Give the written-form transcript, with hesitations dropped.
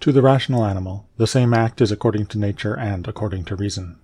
To the rational animal, the same act is according to nature and according to reason.